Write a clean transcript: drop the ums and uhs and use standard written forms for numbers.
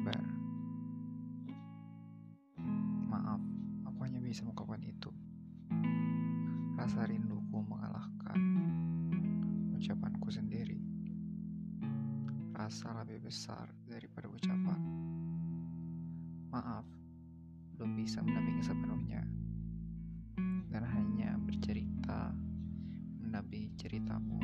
kabar? Maaf, aku hanya bisa mengungkapkan itu. Rasa rinduku mengalahkan ucapanku sendiri. Rasa lebih besar daripada ucapan. Maaf, belum bisa mendampingi sepenuhnya. Dan hanya bercerita mendampingi ceritamu.